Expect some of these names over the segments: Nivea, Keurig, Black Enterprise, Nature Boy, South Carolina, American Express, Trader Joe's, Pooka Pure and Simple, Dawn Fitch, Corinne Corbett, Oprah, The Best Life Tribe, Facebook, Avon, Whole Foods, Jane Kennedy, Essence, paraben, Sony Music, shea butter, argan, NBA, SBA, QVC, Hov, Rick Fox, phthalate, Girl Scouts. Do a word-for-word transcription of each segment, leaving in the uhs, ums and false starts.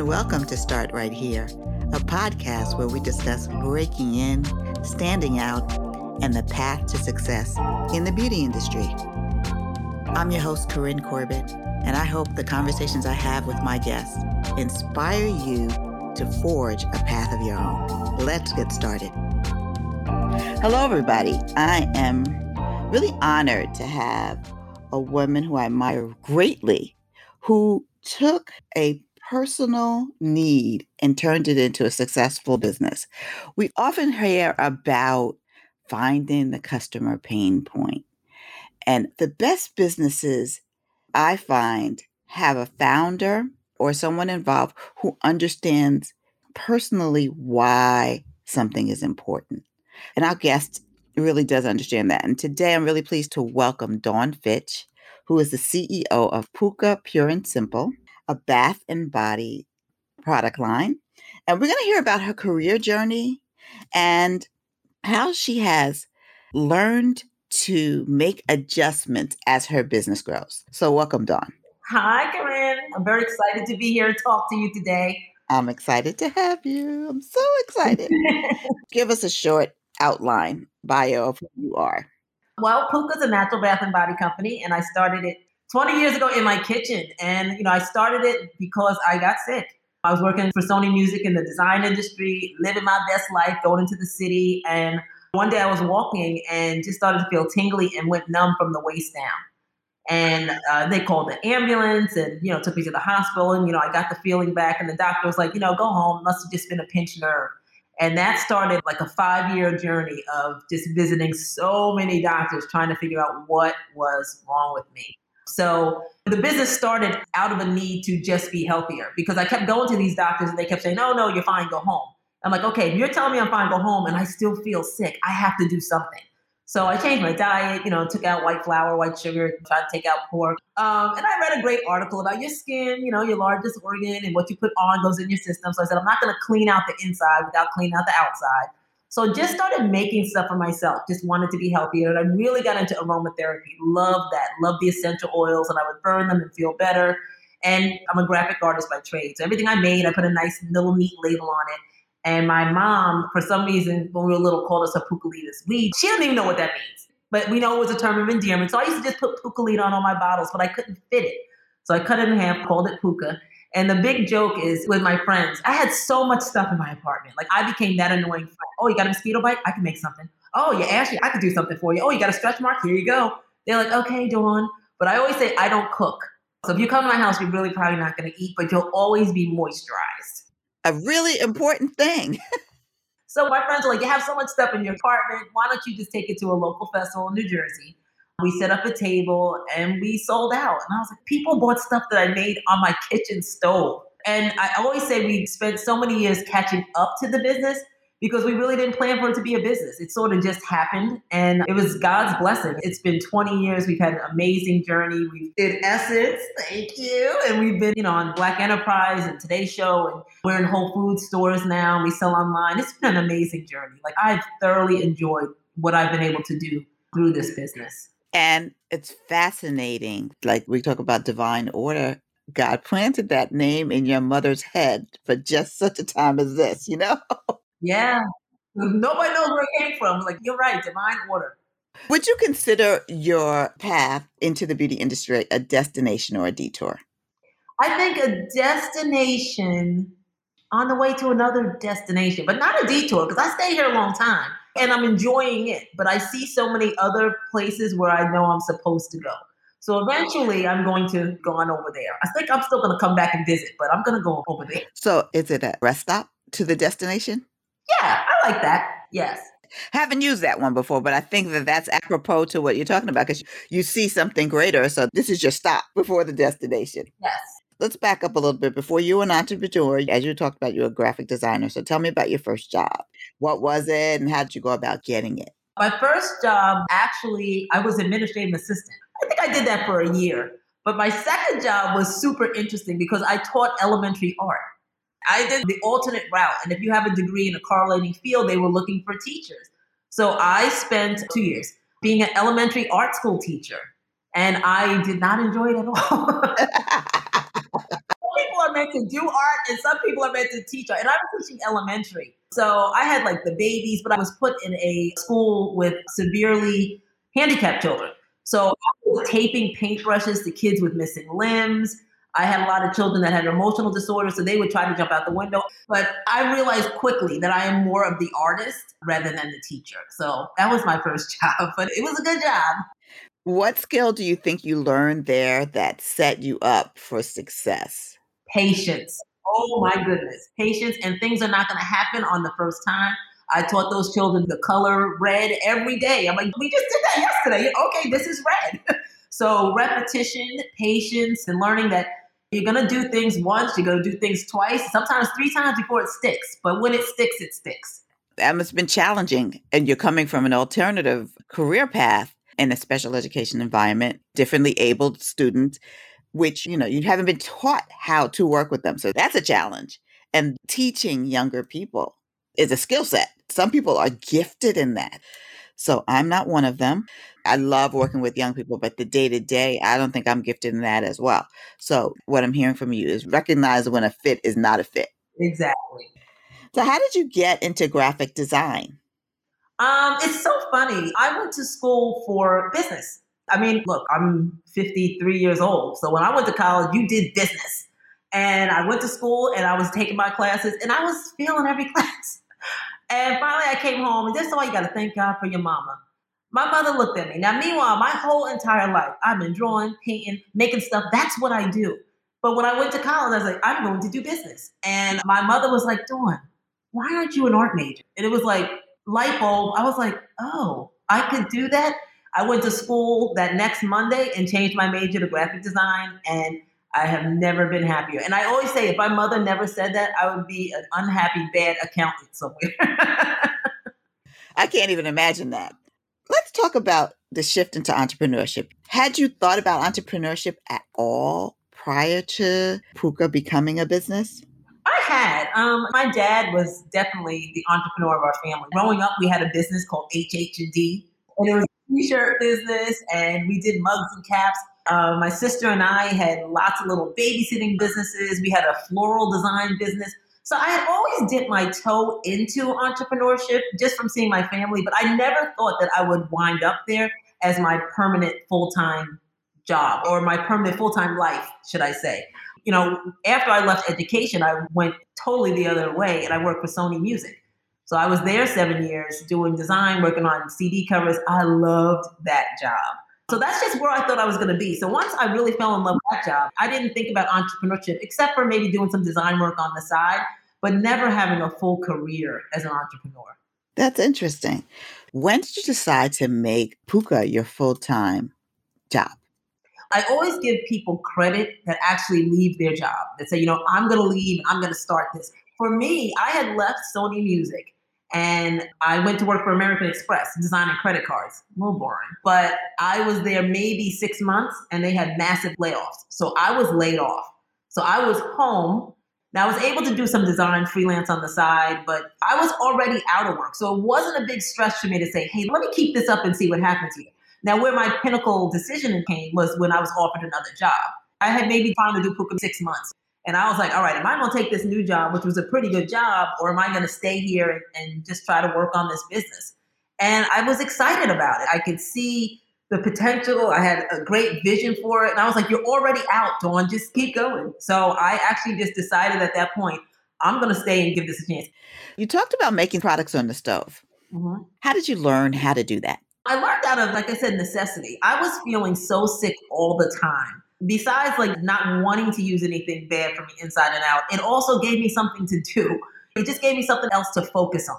and welcome to Start Right Here, a podcast where we discuss breaking in, standing out, and the path to success in the beauty industry. I'm your host, Corinne Corbett, and I hope the conversations I have with my guests inspire you to forge a path of your own. Let's get started. Hello, everybody. I am really honored to have a woman who I admire greatly, who took a personal need and turned it into a successful business. We often hear about finding the customer pain point. And the best businesses I find have a founder or someone involved who understands personally why something is important. And our guest really does understand that. And today I'm really pleased to welcome Dawn Fitch, who is the C E O of Pooka Pure and Simple, a bath and body product line. And we're going to hear about her career journey and how she has learned to make adjustments as her business grows. So welcome, Dawn. Hi, Corinne. I'm very excited to be here to talk to you today. I'm excited to have you. I'm so excited. Give us a short outline, bio of who you are. Well, Pooka's a natural bath and body company, and I started it twenty years ago in my kitchen. And, you know, I started it because I got sick. I was working for Sony Music in the design industry, living my best life, going into the city. And one day I was walking and just started to feel tingly and went numb from the waist down. And uh, they called the ambulance and, you know, took me to the hospital. And, you know, I got the feeling back, and the doctor was like, you know, go home. It must have just been a pinched nerve. And that started like a five-year journey of just visiting so many doctors trying to figure out what was wrong with me. So the business started out of a need to just be healthier, because I kept going to these doctors and they kept saying, no, no, you're fine, go home. I'm like, okay, if you're telling me I'm fine, go home, and I still feel sick, I have to do something. So I changed my diet, you know, took out white flour, white sugar, tried to take out pork. Um, and I read a great article about your skin, you know, your largest organ, and what you put on goes in your system. So I said, I'm not going to clean out the inside without cleaning out the outside. So just started making stuff for myself, just wanted to be healthier. And I really got into aromatherapy, loved that, loved the essential oils, and I would burn them and feel better. And I'm a graphic artist by trade. So everything I made, I put a nice little neat label on it. And my mom, for some reason, when we were little, called us a Pookalita's weed. She didn't even know what that means, but we know it was a term of endearment. So I used to just put Pookalita on all my bottles, but I couldn't fit it. So I cut it in half, called it Pooka. And the big joke is with my friends, I had so much stuff in my apartment. Like, I became that annoying friend. Oh, you got a mosquito bite? I can make something. Oh, you ashy? I could do something for you. Oh, you got a stretch mark? Here you go. They're like, okay, Dawn. But I always say I don't cook. So if you come to my house, you're really probably not going to eat, but you'll always be moisturized. A really important thing. So my friends were like, you have so much stuff in your apartment. Why don't you just take it to a local festival in New Jersey? We set up a table and we sold out. And I was like, people bought stuff that I made on my kitchen stove. And I always say we spent so many years catching up to the business because we really didn't plan for it to be a business. It sort of just happened, and it was God's blessing. It's been twenty years. We've had an amazing journey. We did Essence, thank you. And we've been, you know, on Black Enterprise and Today Show, and we're in Whole Foods stores now. We sell online. It's been an amazing journey. Like, I've thoroughly enjoyed what I've been able to do through this business. And it's fascinating. Like, we talk about divine order. God planted that name in your mother's head for just such a time as this, you know? Yeah. Nobody knows where it came from. Like, you're right. Divine order. Would you consider your path into the beauty industry a destination or a detour? I think a destination on the way to another destination, but not a detour, because I stayed here a long time and I'm enjoying it. But I see so many other places where I know I'm supposed to go. So eventually I'm going to go on over there. I think I'm still going to come back and visit, but I'm going to go over there. So is it a rest stop to the destination? Yeah, I like that. Yes. Haven't used that one before, but I think that that's apropos to what you're talking about, because you see something greater. So this is your stop before the destination. Yes. Let's back up a little bit. Before you were an entrepreneur, as you talked about, you're a graphic designer. So tell me about your first job. What was it and how did you go about getting it? My first job, actually, I was administrative assistant. I think I did that for a year. But my second job was super interesting because I taught elementary art. I did the alternate route. And if you have a degree in a correlating field, they were looking for teachers. So I spent two years being an elementary art school teacher. And I did not enjoy it at all. People are meant to do art and some people are meant to teach art. And I was teaching elementary. So I had like the babies, but I was put in a school with severely handicapped children. So I was taping paintbrushes to kids with missing limbs. I had a lot of children that had emotional disorders, so they would try to jump out the window. But I realized quickly that I am more of the artist rather than the teacher. So that was my first job, but it was a good job. What skill do you think you learned there that set you up for success? Patience. Oh my goodness. Patience, and things are not going to happen on the first time. I taught those children the color red every day. I'm like, we just did that yesterday. Okay, this is red. So repetition, patience, and learning that you're going to do things once, you're going to do things twice, sometimes three times before it sticks. But when it sticks, it sticks. That must have been challenging. And you're coming from an alternative career path in a special education environment, differently abled students, which, you know, you haven't been taught how to work with them. So that's a challenge. And teaching younger people is a skill set. Some people are gifted in that. So I'm not one of them. I love working with young people, but the day-to-day, I don't think I'm gifted in that as well. So what I'm hearing from you is recognize when a fit is not a fit. Exactly. So how did you get into graphic design? Um, it's so funny. I went to school for business. I mean, look, I'm fifty-three years old. So when I went to college, you did business. And I went to school and I was taking my classes and I was failing every class. And finally, I came home, and that's why you got to thank God for your mama. My mother looked at me. Now, meanwhile, my whole entire life, I've been drawing, painting, making stuff. That's what I do. But when I went to college, I was like, I'm going to do business. And my mother was like, Dawn, why aren't you an art major? And it was like, light bulb. I was like, oh, I could do that. I went to school that next Monday and changed my major to graphic design, and I have never been happier. And I always say, if my mother never said that, I would be an unhappy, bad accountant somewhere. I can't even imagine that. Let's talk about the shift into entrepreneurship. Had you thought about entrepreneurship at all prior to Pooka becoming a business? I had. Um, my dad was definitely the entrepreneur of our family. Growing up, we had a business called H H and D, and it was a t-shirt business, and we did mugs and caps. Uh, my sister and I had lots of little babysitting businesses. We had a floral design business. So I had always dipped my toe into entrepreneurship just from seeing my family, but I never thought that I would wind up there as my permanent full-time job or my permanent full-time life, should I say. You know, after I left education, I went totally the other way and I worked for Sony Music. So I was there seven years doing design, working on C D covers. I loved that job. So that's just where I thought I was going to be. So once I really fell in love with that job, I didn't think about entrepreneurship, except for maybe doing some design work on the side, but never having a full career as an entrepreneur. That's interesting. When did you decide to make Pooka your full-time job? I always give people credit that actually leave their job. They say, you know, I'm going to leave. I'm going to start this. For me, I had left Sony Music. And I went to work for American Express, designing credit cards. A little boring. But I was there maybe six months, and they had massive layoffs. So I was laid off. So I was home. Now, I was able to do some design freelance on the side, but I was already out of work. So it wasn't a big stress for me to say, hey, let me keep this up and see what happens here. Now, where my pinnacle decision came was when I was offered another job. I had maybe time to do Pooka six months. And I was like, all right, am I going to take this new job, which was a pretty good job, or am I going to stay here and, and just try to work on this business? And I was excited about it. I could see the potential. I had a great vision for it. And I was like, you're already out, Dawn. Just keep going. So I actually just decided at that point, I'm going to stay and give this a chance. You talked about making products on the stove. Mm-hmm. How did you learn how to do that? I learned out of, like I said, necessity. I was feeling so sick all the time. Besides like not wanting to use anything bad for me inside and out, it also gave me something to do. It just gave me something else to focus on.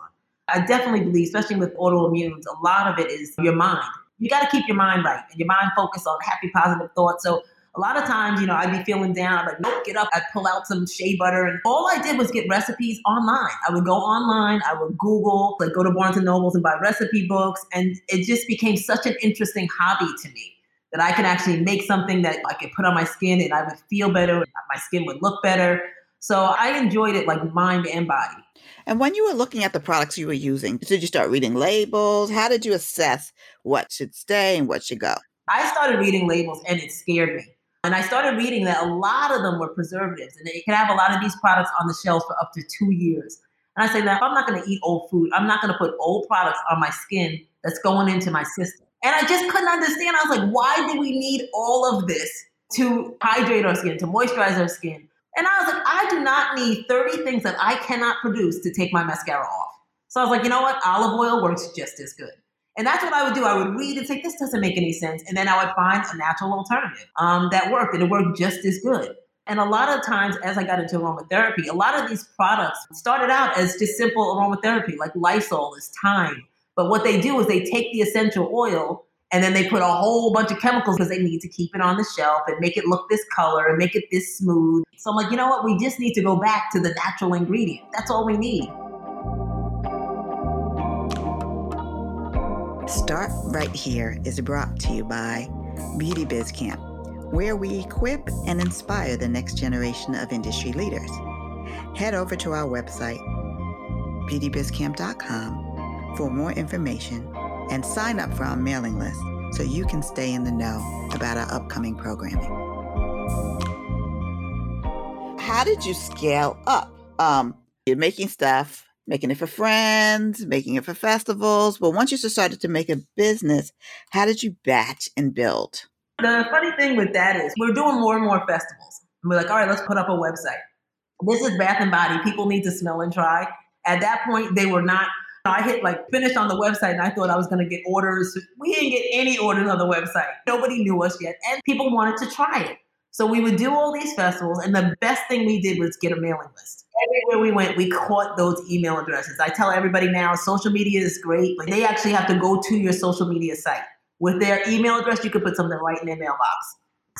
I definitely believe, especially with autoimmunes, a lot of it is your mind. You got to keep your mind right and your mind focused on happy, positive thoughts. So a lot of times, you know, I'd be feeling down. I'm like, nope, get up. I'd pull out some shea butter. And all I did was get recipes online. I would go online. I would Google, like go to Barnes and Nobles and buy recipe books. And it just became such an interesting hobby to me. That I can actually make something that I could put on my skin and I would feel better. And my skin would look better. So I enjoyed it like mind and body. And when you were looking at the products you were using, did you start reading labels? How did you assess what should stay and what should go? I started reading labels and it scared me. And I started reading that a lot of them were preservatives, and that you can have a lot of these products on the shelves for up to two years. And I say that if I'm not going to eat old food, I'm not going to put old products on my skin that's going into my system. And I just couldn't understand. I was like, why do we need all of this to hydrate our skin, to moisturize our skin? And I was like, I do not need thirty things that I cannot produce to take my mascara off. So I was like, you know what? Olive oil works just as good. And that's what I would do. I would read and say, this doesn't make any sense. And then I would find a natural alternative um, that worked, and it worked just as good. And a lot of times, as I got into aromatherapy, a lot of these products started out as just simple aromatherapy, like Lysol is thyme. But what they do is they take the essential oil and then they put a whole bunch of chemicals because they need to keep it on the shelf and make it look this color and make it this smooth. So I'm like, you know what? We just need to go back to the natural ingredient. That's all we need. Start Right Here is brought to you by Beauty Biz Camp, where we equip and inspire the next generation of industry leaders. Head over to our website, beauty biz camp dot com, for more information and sign up for our mailing list so you can stay in the know about our upcoming programming. How did you scale up? Um, you're making stuff. Making it for friends, making it for festivals. But once you started to make a business, how did you batch and build? The funny thing with that is we're doing more and more festivals. And we're like, all right, let's put up a website. This is Bath and Body. People need to smell and try. At that point, they were not. I hit like finish on the website and I thought I was going to get orders. We didn't get any orders on the website. Nobody knew us yet. And people wanted to try it. So we would do all these festivals, and the best thing we did was get a mailing list. Everywhere we went, we caught those email addresses. I tell everybody now, social media is great, but they actually have to go to your social media site. With their email address, you could put something right in their mailbox.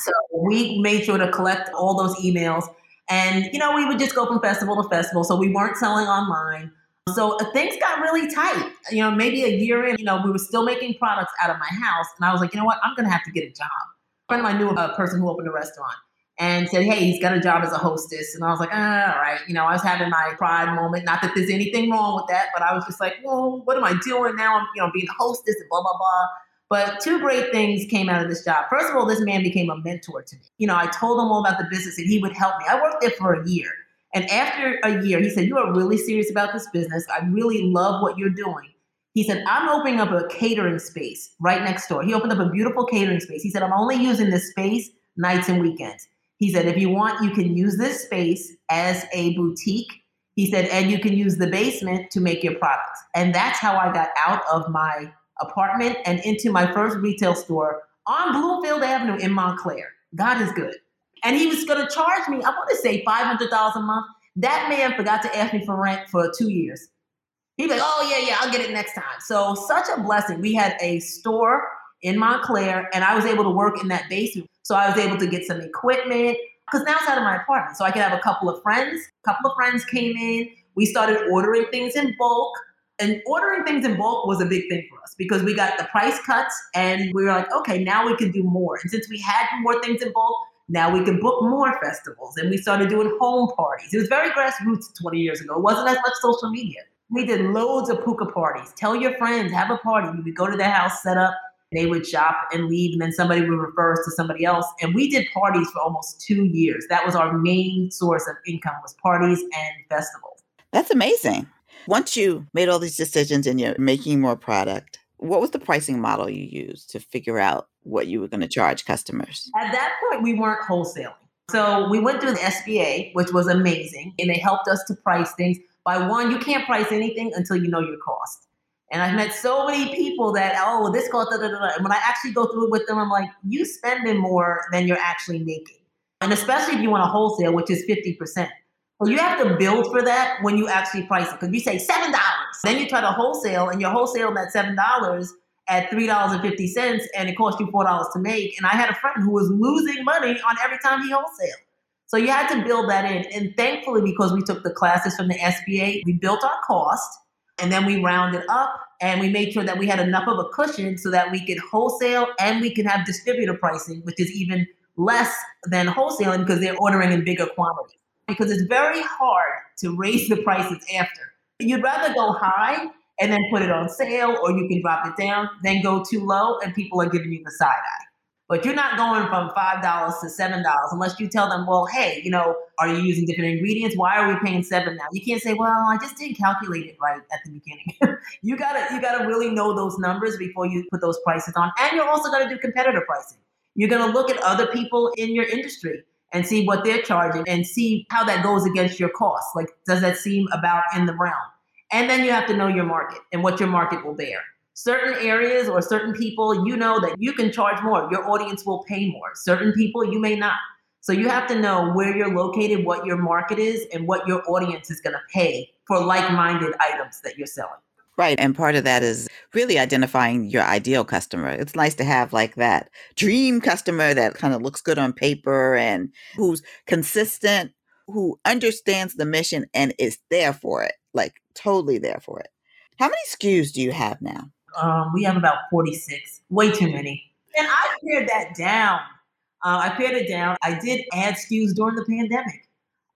So we made sure to collect all those emails, and you know, we would just go from festival to festival, so we weren't selling online. So things got really tight. You know, maybe a year in, you know, we were still making products out of my house, and I was like, you know what, I'm going to have to get a job. A friend of mine knew a person who opened a restaurant and said, hey, he's got a job as a hostess. And I was like, ah, all right. You know, I was having my pride moment. Not that there's anything wrong with that, but I was just like, well, what am I doing now? I'm, you know, being a hostess and blah, blah, blah. But two great things came out of this job. First of all, this man became a mentor to me. You know, I told him all about the business and he would help me. I worked there for a year. And after a year, he said, you are really serious about this business. I really love what you're doing. He said, I'm opening up a catering space right next door. He opened up a beautiful catering space. He said, I'm only using this space nights and weekends. He said, if you want, you can use this space as a boutique. He said, and you can use the basement to make your products. And that's how I got out of my apartment and into my first retail store on Bloomfield Avenue in Montclair. God is good. And he was going to charge me, I want to say five hundred dollars a month. That man forgot to ask me for rent for two years. He'd be like, oh, yeah, yeah, I'll get it next time. So such a blessing. We had a store in Montclair, and I was able to work in that basement. So I was able to get some equipment because now it's out of my apartment. So I could have a couple of friends. A couple of friends came in. We started ordering things in bulk. And ordering things in bulk was a big thing for us because we got the price cuts, and we were like, okay, now we can do more. And since we had more things in bulk, now we can book more festivals. And we started doing home parties. It was very grassroots twenty years ago. It wasn't as much social media. We did loads of Pooka parties. Tell your friends, have a party. We would go to their house, set up, they would shop and leave, and then somebody would refer us to somebody else. And we did parties for almost two years. That was our main source of income, was parties and festivals. That's amazing. Once you made all these decisions and you're making more product, what was the pricing model you used to figure out what you were going to charge customers? At that point, we weren't wholesaling. So we went through the S B A, which was amazing, and they helped us to price things. By one, you can't price anything until you know your cost. And I've met so many people that, oh, this cost, da, da, da, da. And when I actually go through it with them, I'm like, you spending more than you're actually making. And especially if you want to wholesale, which is fifty percent. Well, you have to build for that when you actually price it. Because you say seven dollars. Then you try to wholesale, and you're wholesaling that seven dollars at three dollars and fifty cents, and it costs you four dollars to make. And I had a friend who was losing money on every time he wholesaled. So you had to build that in. And thankfully, because we took the classes from the S B A, we built our cost, and then we rounded up, and we made sure that we had enough of a cushion so that we could wholesale and we could have distributor pricing, which is even less than wholesaling because they're ordering in bigger quantities. Because it's very hard to raise the prices after. You'd rather go high and then put it on sale, or you can drop it down, then go too low, and people are giving you the side eye. But you're not going from five dollars to seven dollars unless you tell them, well, hey, you know, are you using different ingredients? Why are we paying seven now? You can't say, well, I just didn't calculate it right at the beginning. you gotta you gotta really know those numbers before you put those prices on. And you're also gonna do competitor pricing. You're gonna look at other people in your industry and see what they're charging and see how that goes against your costs. Like, does that seem about in the realm? And then you have to know your market and what your market will bear. Certain areas or certain people, you know that you can charge more. Your audience will pay more. Certain people, you may not. So you have to know where you're located, what your market is, and what your audience is going to pay for like-minded items that you're selling. Right. And part of that is really identifying your ideal customer. It's nice to have like that dream customer that kind of looks good on paper and who's consistent, who understands the mission and is there for it, like totally there for it. How many S K Us do you have now? Um, we have about forty-six, way too many. And I pared that down. Uh, I pared it down. I did add S K Us during the pandemic.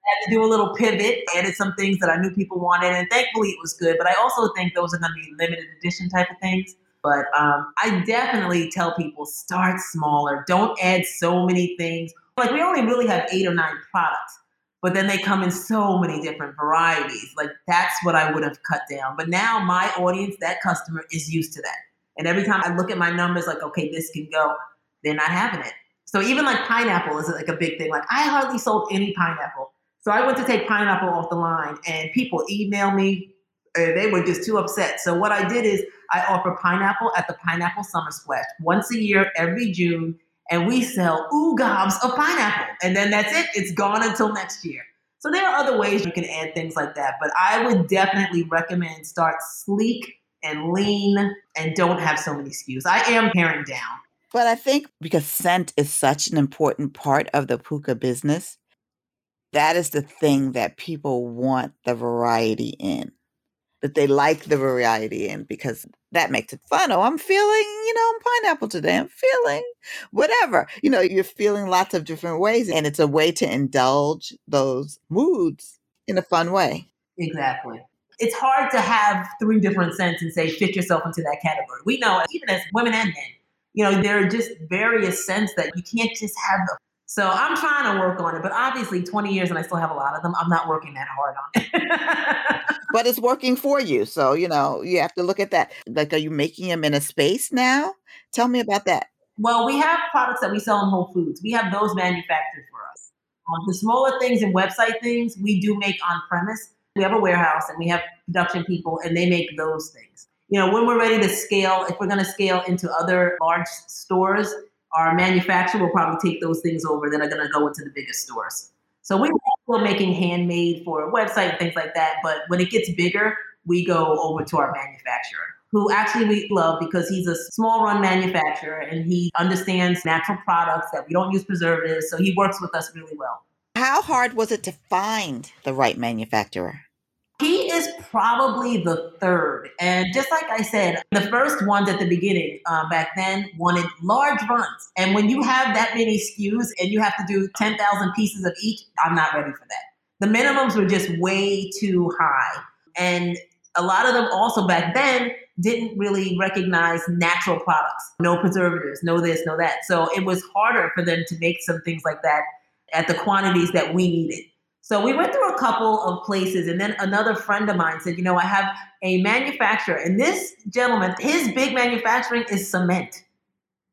I had to do a little pivot, added some things that I knew people wanted, and thankfully it was good. But I also think those are going to be limited edition type of things. But um, I definitely tell people, start smaller. Don't add so many things. Like, we only really have eight or nine products, but then they come in so many different varieties. Like, that's what I would have cut down. But now my audience, that customer, is used to that. And every time I look at my numbers, like, okay, this can go, they're not having it. So even like pineapple is like a big thing. Like, I hardly sold any pineapple. So I went to take pineapple off the line, and people emailed me, and they were just too upset. So what I did is I offer pineapple at the Pineapple Summer Splash once a year, every June, and we sell ooh gobs of pineapple. And then that's it. It's gone until next year. So there are other ways you can add things like that. But I would definitely recommend start sleek and lean and don't have so many S K Us. I am paring down. But I think because scent is such an important part of the Pooka business, that is the thing that people want the variety in, that they like the variety in, because that makes it fun. Oh, I'm feeling, you know, pineapple today. I'm feeling whatever. You know, you're feeling lots of different ways, and it's a way to indulge those moods in a fun way. Exactly. It's hard to have three different scents and say, fit yourself into that category. We know, even as women and men, you know, there are just various scents that you can't just have them. So I'm trying to work on it, but obviously twenty years and I still have a lot of them. I'm not working that hard on it. But it's working for you. So, you know, you have to look at that. Like, are you making them in a space now? Tell me about that. Well, we have products that we sell in Whole Foods. We have those manufactured for us. Um, the smaller things and website things, we do make on premise. We have a warehouse and we have production people, and they make those things. You know, when we're ready to scale, if we're going to scale into other large stores, our manufacturer will probably take those things over that are going to go into the biggest stores. So we're still making handmade for a website and things like that. But when it gets bigger, we go over to our manufacturer, who actually we love because he's a small run manufacturer and he understands natural products, that we don't use preservatives. So he works with us really well. How hard was it to find the right manufacturer? He is probably the third. And just like I said, the first ones at the beginning uh, back then wanted large runs. And when you have that many S K Us and you have to do ten thousand pieces of each, I'm not ready for that. The minimums were just way too high. And a lot of them also back then didn't really recognize natural products. No preservatives, no this, no that. So it was harder for them to make some things like that at the quantities that we needed. So we went through a couple of places, and then another friend of mine said, you know, I have a manufacturer, and this gentleman, his big manufacturing is cement.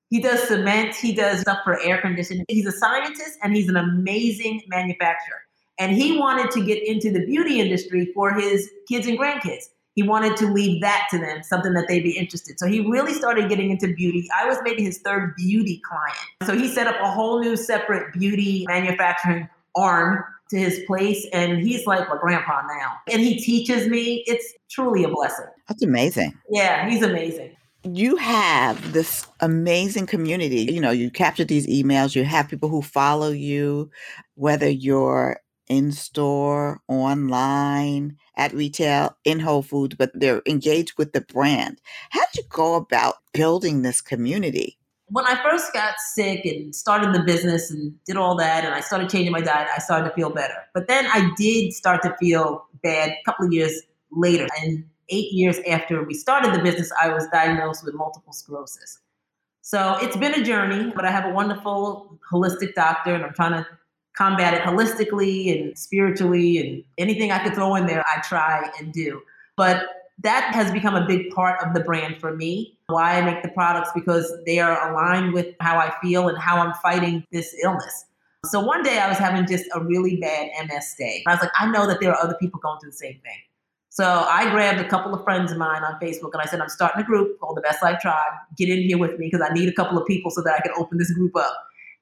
He does cement. He does stuff for air conditioning. He's a scientist, and he's an amazing manufacturer. And he wanted to get into the beauty industry for his kids and grandkids. He wanted to leave that to them, something that they'd be interested. So he really started getting into beauty. I was maybe his third beauty client. So he set up a whole new separate beauty manufacturing arm to his place, and he's like my grandpa now. And he teaches me. It's truly a blessing. That's amazing. Yeah, he's amazing. You have this amazing community. You know, you capture these emails, you have people who follow you, whether you're in store, online, at retail, in Whole Foods, but they're engaged with the brand. How did you go about building this community? When I first got sick and started the business and did all that, and I started changing my diet, I started to feel better. But then I did start to feel bad a couple of years later. And eight years after we started the business, I was diagnosed with multiple sclerosis. So it's been a journey, but I have a wonderful holistic doctor, and I'm trying to combat it holistically and spiritually, and anything I could throw in there, I try and do. But that has become a big part of the brand for me, why I make the products, because they are aligned with how I feel and how I'm fighting this illness. So one day I was having just a really bad M S day. I was like, I know that there are other people going through the same thing. So I grabbed a couple of friends of mine on Facebook and I said, I'm starting a group called The Best Life Tribe. Get in here with me because I need a couple of people so that I can open this group up.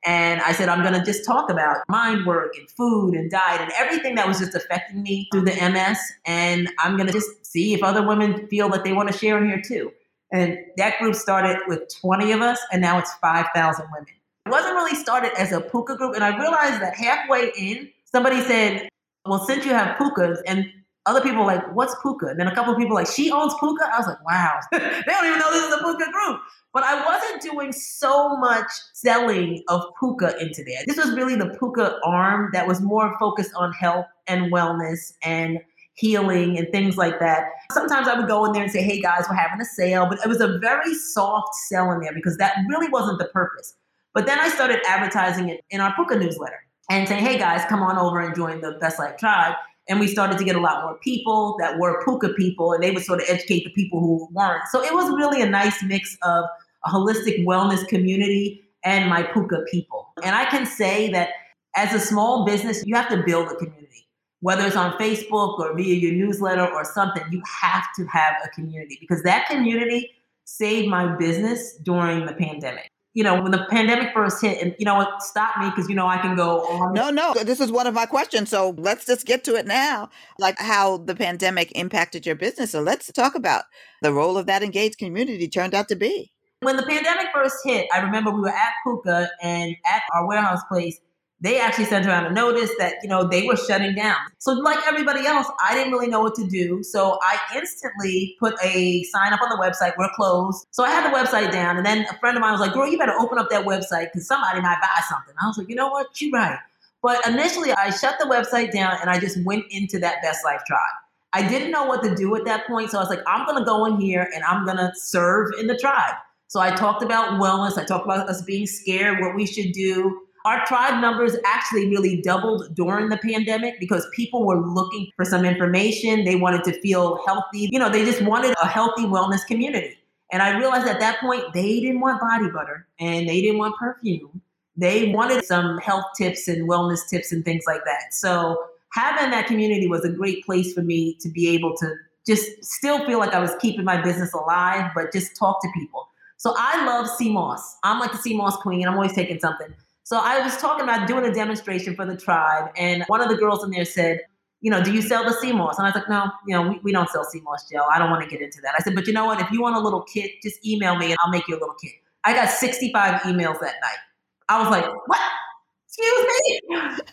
And I said, I'm going to just talk about mind work and food and diet and everything that was just affecting me through the M S. And I'm going to just see if other women feel that they want to share in here too. And that group started with twenty of us, and now it's five thousand women. It wasn't really started as a Pooka group. And I realized that halfway in, somebody said, well, since you have Pookas, and other people were like, what's Pooka? And then a couple of people were like, she owns Pooka? I was like, wow, they don't even know this is a Pooka group. But I wasn't doing so much selling of Pooka into there. This was really the Pooka arm that was more focused on health and wellness and healing and things like that. Sometimes I would go in there and say, hey guys, we're having a sale. But it was a very soft sell in there because that really wasn't the purpose. But then I started advertising it in our Pooka newsletter and saying, hey guys, come on over and join the Best Life Tribe. And we started to get a lot more people that were Pooka people, and they would sort of educate the people who weren't. So it was really a nice mix of a holistic wellness community and my Pooka people. And I can say that as a small business, you have to build a community, whether it's on Facebook or via your newsletter or something. You have to have a community because that community saved my business during the pandemic. You know, when the pandemic first hit, and you know, it stopped me because, you know, I can go on. No, no, this is one of my questions. So let's just get to it now, like how the pandemic impacted your business. So let's talk about the role of that engaged community turned out to be. When the pandemic first hit, I remember we were at Pooka and at our warehouse place, they actually sent around a notice that, you know, they were shutting down. So like everybody else, I didn't really know what to do. So I instantly put a sign up on the website, we're closed. So I had the website down. And then a friend of mine was like, girl, you better open up that website because somebody might buy something. I was like, you know what? You're right. But initially I shut the website down and I just went into that Best Life Tribe. I didn't know what to do at that point. So I was like, I'm going to go in here and I'm going to serve in the tribe. So I talked about wellness. I talked about us being scared, what we should do. Our tribe numbers actually really doubled during the pandemic because people were looking for some information. They wanted to feel healthy. You know, they just wanted a healthy wellness community. And I realized at that point, they didn't want body butter and they didn't want perfume. They wanted some health tips and wellness tips and things like that. So having that community was a great place for me to be able to just still feel like I was keeping my business alive, but just talk to people. So I love sea moss. I'm like the sea moss queen. I'm always taking something. So I was talking about doing a demonstration for the tribe, and one of the girls in there said, you know, do you sell the sea moss? And I was like, no, you know, we, we don't sell sea moss gel. I don't want to get into that. I said, but you know what? If you want a little kit, just email me and I'll make you a little kit. I got sixty-five emails that night. I was like, what? Excuse me?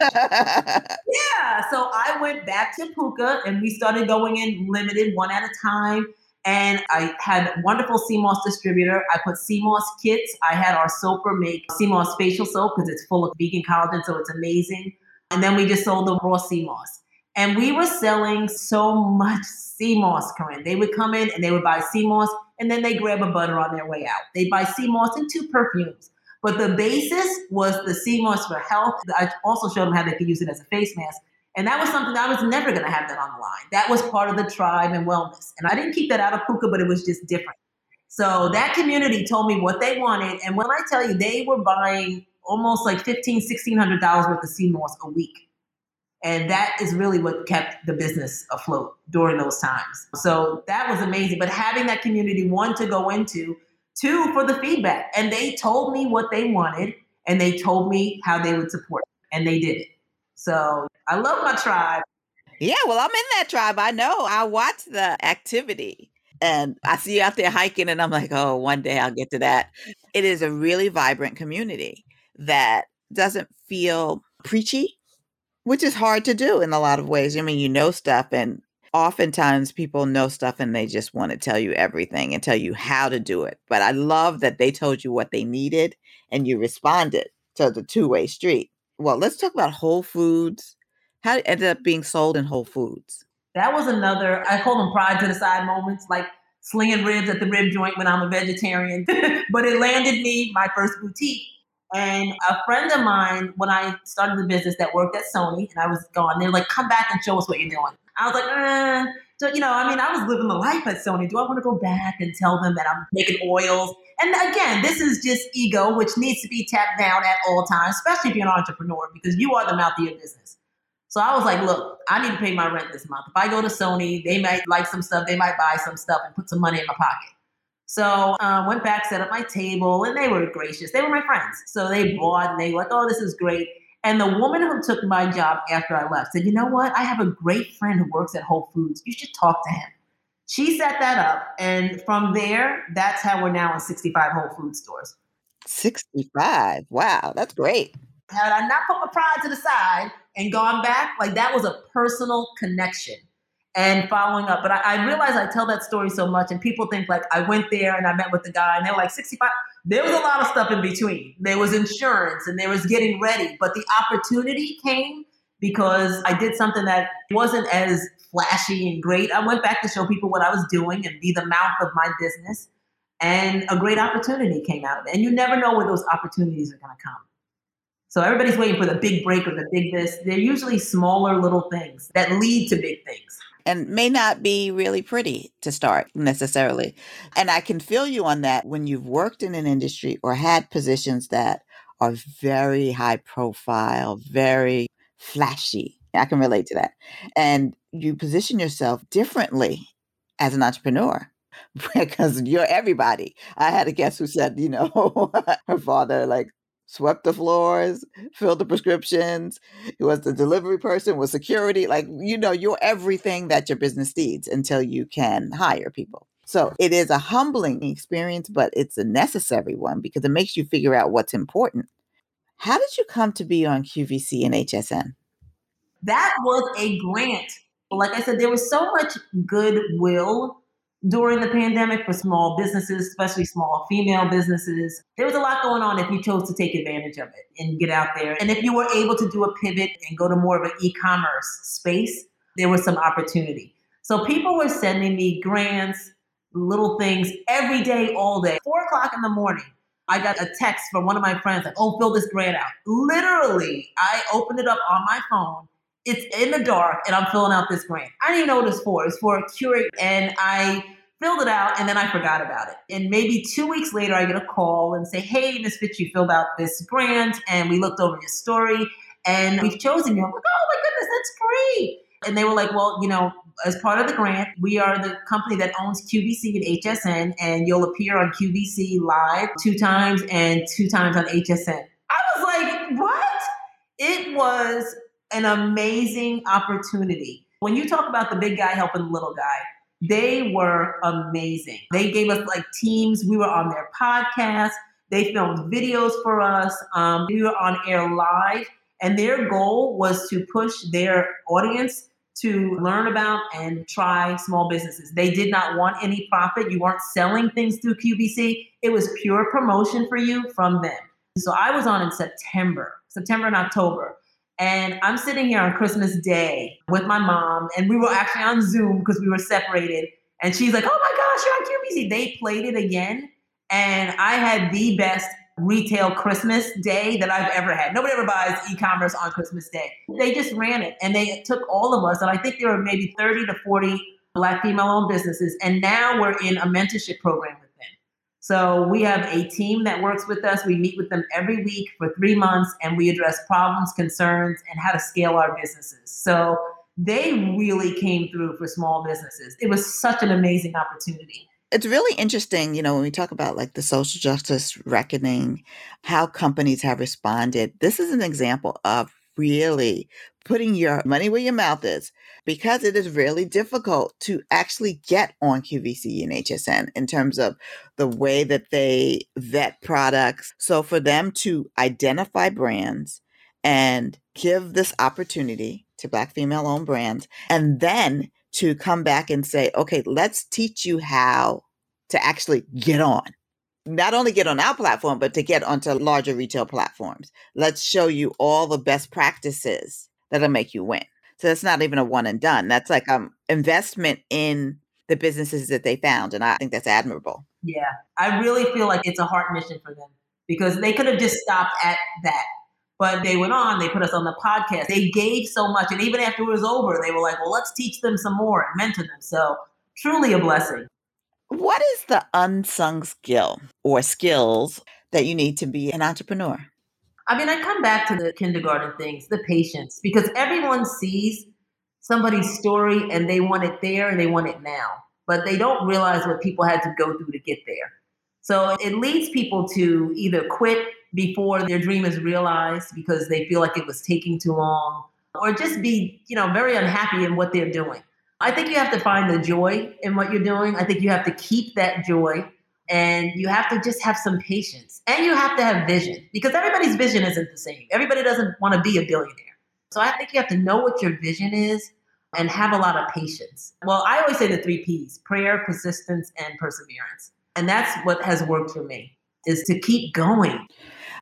Yeah. So I went back to Pooka and we started going in limited one at a time. And I had a wonderful sea moss distributor. I put sea moss kits. I had our soaper make sea moss facial soap because it's full of vegan collagen, so it's amazing. And then we just sold the raw sea moss. And we were selling so much sea moss, Corinne. They would come in and they would buy sea moss, and then they grab a butter on their way out. They'd buy sea moss and two perfumes. But the basis was the sea moss for health. I also showed them how they could use it as a face mask. And that was something that I was never going to have that on the line. That was part of the tribe and wellness. And I didn't keep that out of Pooka, but it was just different. So that community told me what they wanted. And when I tell you, they were buying almost like fifteen hundred dollars, sixteen hundred dollars worth of sea moss a week. And that is really what kept the business afloat during those times. So that was amazing. But having that community, one, to go into, two, for the feedback. And they told me what they wanted, and they told me how they would support it. And they did it. So I love my tribe. Yeah, well, I'm in that tribe. I know. I watch the activity and I see you out there hiking and I'm like, oh, one day I'll get to that. It is a really vibrant community that doesn't feel preachy, which is hard to do in a lot of ways. I mean, you know stuff, and oftentimes people know stuff and they just want to tell you everything and tell you how to do it. But I love that they told you what they needed and you responded to the two-way street. Well, let's talk about Whole Foods. How it ended up being sold in Whole Foods. That was another, I call them pride to the side moments. Like slinging ribs at the rib joint when I'm a vegetarian. But it landed me my first boutique. And a friend of mine, when I started the business, that worked at Sony, and I was gone, they're like, come back and show us what you're doing. I was like, eh. So, you know, I mean, I was living the life at Sony. Do I want to go back and tell them that I'm making oils? And again, this is just ego, which needs to be tapped down at all times, especially if you're an entrepreneur, because you are the mouth of your business. So I was like, look, I need to pay my rent this month. If I go to Sony, they might like some stuff. They might buy some stuff and put some money in my pocket. So I uh, went back, set up my table, and they were gracious. They were my friends. So they bought, and they were like, oh, this is great. And the woman who took my job after I left said, you know what? I have a great friend who works at Whole Foods. You should talk to him. She set that up. And from there, that's how we're now in sixty-five Whole Foods stores. sixty-five. Wow, that's great. Had I not put my pride to the side and gone back, like that was a personal connection. And following up, but I, I realize I tell that story so much, and people think like I went there and I met with the guy, and they were like sixty-five. There was a lot of stuff in between. There was insurance, and there was getting ready, but the opportunity came because I did something that wasn't as flashy and great. I went back to show people what I was doing and be the mouth of my business, and a great opportunity came out of it. And you never know where those opportunities are going to come. So everybody's waiting for the big break or the big this. They're usually smaller little things that lead to big things. And may not be really pretty to start necessarily. And I can feel you on that when you've worked in an industry or had positions that are very high profile, very flashy. I can relate to that. And you position yourself differently as an entrepreneur because you're everybody. I had a guest who said, you know, her father, like, swept the floors, filled the prescriptions, who was the delivery person, was security. Like, you know, you're everything that your business needs until you can hire people. So it is a humbling experience, but it's a necessary one because it makes you figure out what's important. How did you come to be on Q V C and H S N? That was a grant. Like I said, there was so much goodwill during the pandemic for small businesses, especially small female businesses. There was a lot going on if you chose to take advantage of it and get out there. And if you were able to do a pivot and go to more of an e-commerce space, there was some opportunity. So people were sending me grants, little things every day, all day. Four o'clock in the morning, I got a text from one of my friends like, oh, fill this grant out. Literally, I opened it up on my phone. It's in the dark, and I'm filling out this grant. I didn't even know what it was for. It's for a Keurig, and I filled it out, and then I forgot about it. And maybe two weeks later, I get a call and say, hey, Miss Fitch, you filled out this grant, and we looked over your story, and we've chosen you. I'm like, oh, my goodness, that's great. And they were like, well, you know, as part of the grant, we are the company that owns Q V C and H S N, and you'll appear on Q V C live two times and two times on H S N. I was like, what? It was an amazing opportunity. When you talk about the big guy helping the little guy, they were amazing. They gave us like teams. We were on their podcast. They filmed videos for us. Um, we were on air live. And their goal was to push their audience to learn about and try small businesses. They did not want any profit. You weren't selling things through Q V C. It was pure promotion for you from them. So I was on in September, September and October. And I'm sitting here on Christmas Day with my mom, and we were actually on Zoom because we were separated. And she's like, oh my gosh, you're on Q V C. They played it again. And I had the best retail Christmas day that I've ever had. Nobody ever buys e-commerce on Christmas Day. They just ran it, and they took all of us. And I think there were maybe thirty to forty Black female-owned businesses. And now we're in a mentorship program with them. So we have a team that works with us. We meet with them every week for three months, and we address problems, concerns, and how to scale our businesses. So they really came through for small businesses. It was such an amazing opportunity. It's really interesting, you know, when we talk about like the social justice reckoning, how companies have responded. This is an example of really putting your money where your mouth is, because it is really difficult to actually get on Q V C and H S N in terms of the way that they vet products. So for them to identify brands and give this opportunity to Black female-owned brands, and then to come back and say, okay, let's teach you how to actually get on. Not only get on our platform, but to get onto larger retail platforms. Let's show you all the best practices that'll make you win. So that's not even a one and done. That's like an um, investment in the businesses that they found. And I think that's admirable. Yeah. I really feel like it's a hard mission for them because they could have just stopped at that. But they went on, they put us on the podcast. They gave so much. And even after it was over, they were like, well, let's teach them some more and mentor them. So truly a blessing. What is the unsung skill or skills that you need to be an entrepreneur? I mean, I come back to the kindergarten things, the patience, because everyone sees somebody's story and they want it there and they want it now, but they don't realize what people had to go through to get there. So it leads people to either quit before their dream is realized because they feel like it was taking too long, or just be, you know, very unhappy in what they're doing. I think you have to find the joy in what you're doing. I think you have to keep that joy, and you have to just have some patience, and you have to have vision, because everybody's vision isn't the same. Everybody doesn't want to be a billionaire. So I think you have to know what your vision is and have a lot of patience. Well, I always say the three P's, prayer, persistence, and perseverance. And that's what has worked for me, is to keep going.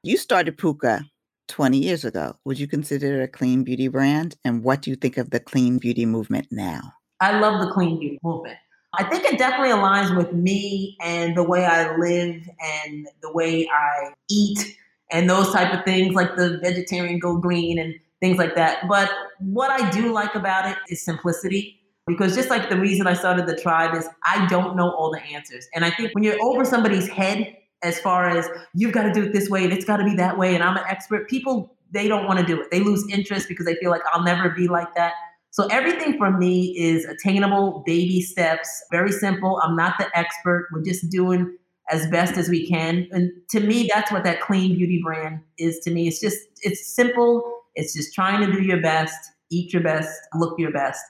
You started Pooka twenty years ago. Would you consider it a clean beauty brand? And what do you think of the clean beauty movement now? I love the clean beauty movement. I think it definitely aligns with me and the way I live and the way I eat and those type of things, like the vegetarian go green and things like that. But what I do like about it is simplicity, because just like the reason I started the tribe is I don't know all the answers. And I think when you're over somebody's head, as far as you've got to do it this way and it's got to be that way and I'm an expert, people, they don't want to do it. They lose interest because they feel like I'll never be like that. So everything for me is attainable, baby steps, very simple. I'm not the expert. We're just doing as best as we can. And to me, that's what that clean beauty brand is to me. It's just, it's simple. It's just trying to do your best, eat your best, look your best.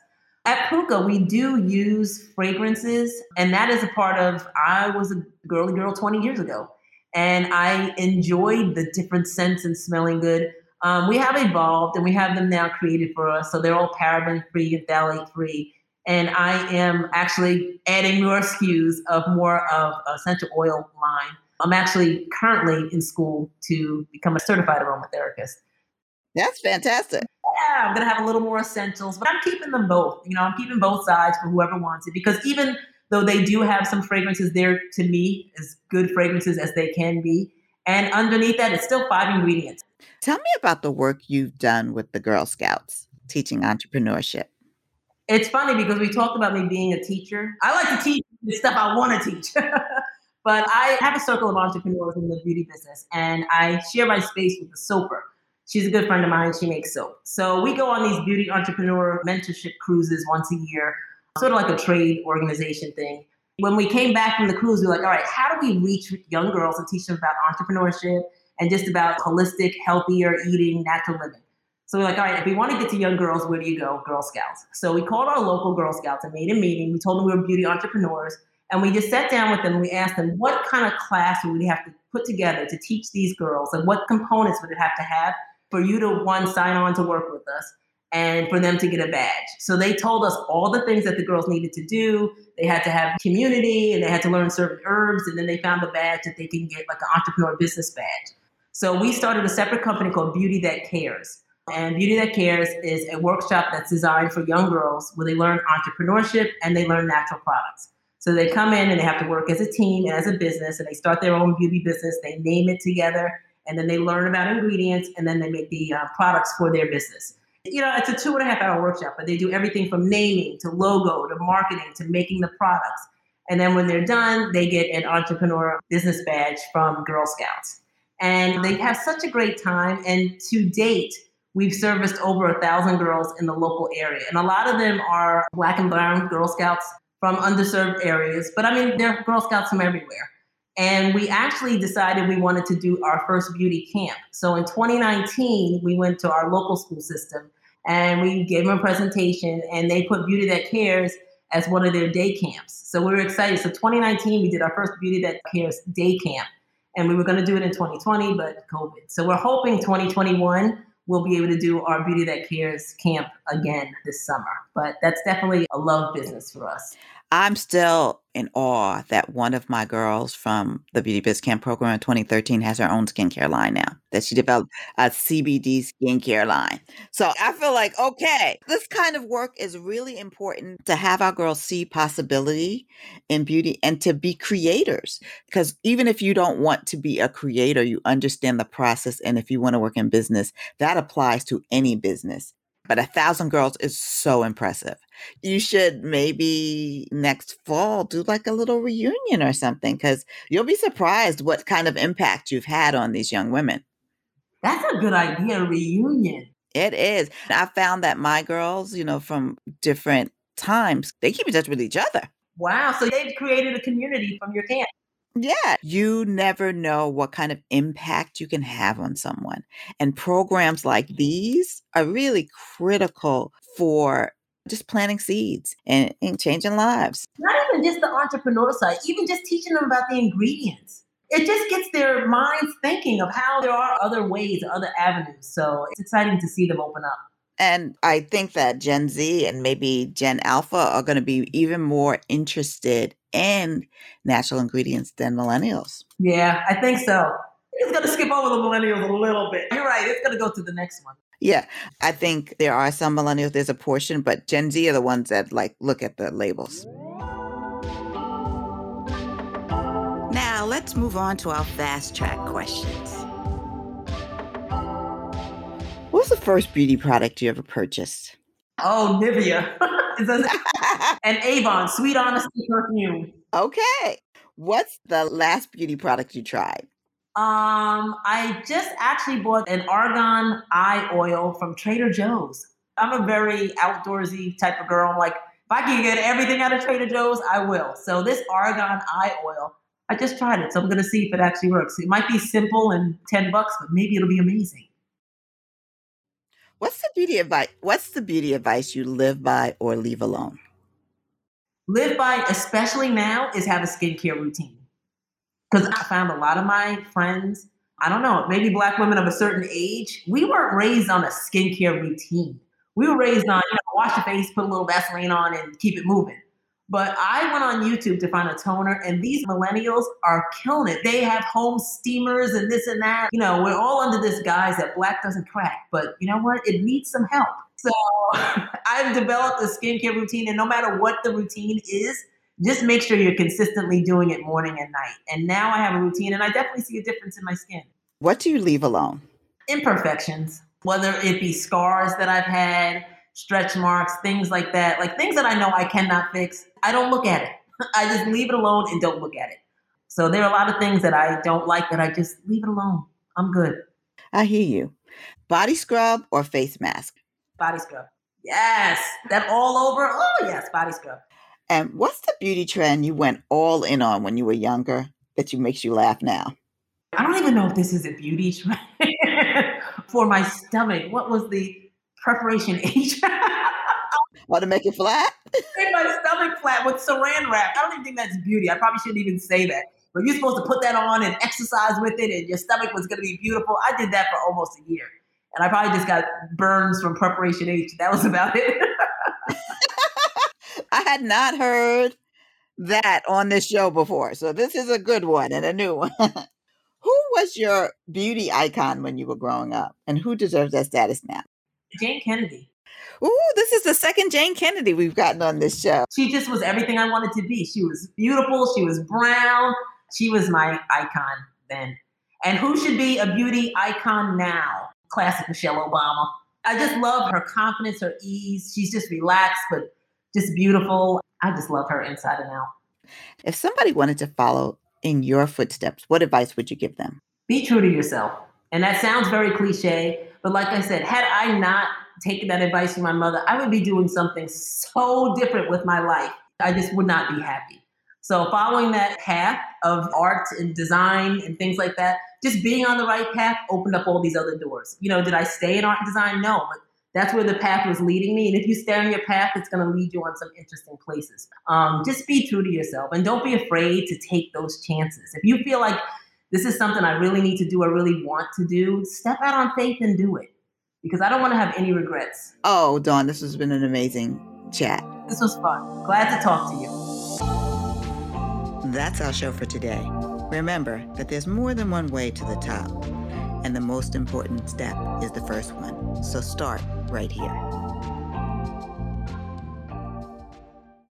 At Pooka, we do use fragrances, and that is a part of, I was a girly girl twenty years ago, and I enjoyed the different scents and smelling good. Um, we have evolved, and we have them now created for us, so they're all paraben-free and phthalate-free, and I am actually adding more S K Us of more of essential oil line. I'm actually currently in school to become a certified aromatherapist. That's fantastic. Yeah, I'm going to have a little more essentials, but I'm keeping them both. You know, I'm keeping both sides for whoever wants it, because even though they do have some fragrances, they're, to me, as good fragrances as they can be. And underneath that, it's still five ingredients. Tell me about the work you've done with the Girl Scouts, teaching entrepreneurship. It's funny because we talked about me being a teacher. I like to teach the stuff I want to teach. But I have a circle of entrepreneurs in the beauty business, and I share my space with the soaper. She's a good friend of mine. She makes soap. So we go on these beauty entrepreneur mentorship cruises once a year, sort of like a trade organization thing. When we came back from the cruise, we were like, all right, how do we reach young girls and teach them about entrepreneurship and just about holistic, healthier eating, natural living? So we're like, all right, if we want to get to young girls, where do you go? Girl Scouts. So we called our local Girl Scouts and made a meeting. We told them we were beauty entrepreneurs. And we just sat down with them. And we asked them, what kind of class would we have to put together to teach these girls? And what components would it have to have for you to, one, sign on to work with us, and for them to get a badge? So they told us all the things that the girls needed to do. They had to have community, and they had to learn certain herbs, and then they found the badge that they can get, like an entrepreneur business badge. So we started a separate company called Beauty That Cares. And Beauty That Cares is a workshop that's designed for young girls where they learn entrepreneurship and they learn natural products. So they come in and they have to work as a team and as a business, and they start their own beauty business. They name it together. And then they learn about ingredients, and then they make the uh, products for their business. You know, it's a two and a half hour workshop, but they do everything from naming to logo to marketing to making the products. And then when they're done, they get an entrepreneur business badge from Girl Scouts. And they have such a great time. And to date, we've serviced over a thousand girls in the local area. And a lot of them are Black and brown Girl Scouts from underserved areas. But I mean, they're Girl Scouts from everywhere. And we actually decided we wanted to do our first beauty camp. So in twenty nineteen, we went to our local school system and we gave them a presentation, and they put Beauty That Cares as one of their day camps. So we were excited. So twenty nineteen, we did our first Beauty That Cares day camp, and we were going to do it in twenty twenty, but COVID. So we're hoping twenty twenty-one, we'll be able to do our Beauty That Cares camp again this summer. But that's definitely a love business for us. I'm still in awe that one of my girls from the Beauty Biz Camp program in twenty thirteen has her own skincare line now, that she developed a C B D skincare line. So I feel like, okay, this kind of work is really important to have our girls see possibility in beauty and to be creators. Because even if you don't want to be a creator, you understand the process. And if you want to work in business, that applies to any business. But a thousand girls is so impressive. You should maybe next fall do like a little reunion or something, because you'll be surprised what kind of impact you've had on these young women. That's a good idea, a reunion. It is. I found that my girls, you know, from different times, they keep in touch with each other. Wow. So they've created a community from your camp. Yeah. You never know what kind of impact you can have on someone. And programs like these are really critical for just planting seeds and, and changing lives. Not even just the entrepreneur side, even just teaching them about the ingredients. It just gets their minds thinking of how there are other ways, other avenues. So it's exciting to see them open up. And I think that Gen Z and maybe Gen Alpha are going to be even more interested and natural ingredients than millennials. Yeah, I think so. It's going to skip over the millennials a little bit. You're right. It's going to go to the next one. Yeah, I think there are some millennials, there's a portion, but Gen Z are the ones that like look at the labels. Now let's move on to our fast track questions. What was the first beauty product you ever purchased? Oh, Nivea. And Avon, Sweet Honesty Perfume. Okay. What's the last beauty product you tried? Um, I just actually bought an argan eye oil from Trader Joe's. I'm a very outdoorsy type of girl. I'm like, if I can get everything out of Trader Joe's, I will. So this argan eye oil, I just tried it. So I'm going to see if it actually works. It might be simple and ten bucks, but maybe it'll be amazing. What's the beauty advice? What's the beauty advice you live by or leave alone? Live by, especially now, is have a skincare routine. Because I found a lot of my friends, I don't know, maybe Black women of a certain age, we weren't raised on a skincare routine. We were raised on, you know, wash your face, put a little Vaseline on, and keep it moving. But I went on YouTube to find a toner, and these millennials are killing it. They have home steamers and this and that. You know, we're all under this guise that Black doesn't crack, but you know what? It needs some help. So I've developed a skincare routine, and no matter what the routine is, just make sure you're consistently doing it morning and night. And now I have a routine, and I definitely see a difference in my skin. What do you leave alone? Imperfections, whether it be scars that I've had, stretch marks, things like that, like things that I know I cannot fix. I don't look at it. I just leave it alone and don't look at it. So there are a lot of things that I don't like that I just leave it alone. I'm good. I hear you. Body scrub or face mask? Body scrub. Yes. That all over? Oh, yes. Body scrub. And what's the beauty trend you went all in on when you were younger that you makes you laugh now? I don't even know if this is a beauty trend. For my stomach, what was the Preparation H? Want to make it flat? Make my stomach flat with saran wrap. I don't even think that's beauty. I probably shouldn't even say that. But you're supposed to put that on and exercise with it, and your stomach was going to be beautiful. I did that for almost a year. And I probably just got burns from Preparation H. That was about it. I had not heard that on this show before. So this is a good one and a new one. Who was your beauty icon when you were growing up? And who deserves that status now? Jane Kennedy. Ooh, this is the second Jane Kennedy we've gotten on this show. She just was everything I wanted to be. She was beautiful. She was brown. She was my icon then. And who should be a beauty icon now? Classic Michelle Obama. I just love her confidence, her ease. She's just relaxed, but just beautiful. I just love her inside and out. If somebody wanted to follow in your footsteps, what advice would you give them? Be true to yourself. And that sounds very cliche, but like I said, had I not taken that advice from my mother, I would be doing something so different with my life. I just would not be happy. So following that path of art and design and things like that, just being on the right path opened up all these other doors. You know, did I stay in art and design? No, but that's where the path was leading me. And if you stay on your path, it's going to lead you on some interesting places. Um, just be true to yourself and don't be afraid to take those chances. If you feel like this is something I really need to do, I really want to do, step out on faith and do it, because I don't want to have any regrets. Oh, Dawn, this has been an amazing chat. This was fun. Glad to talk to you. That's our show for today. Remember that there's more than one way to the top, and the most important step is the first one. So start right here.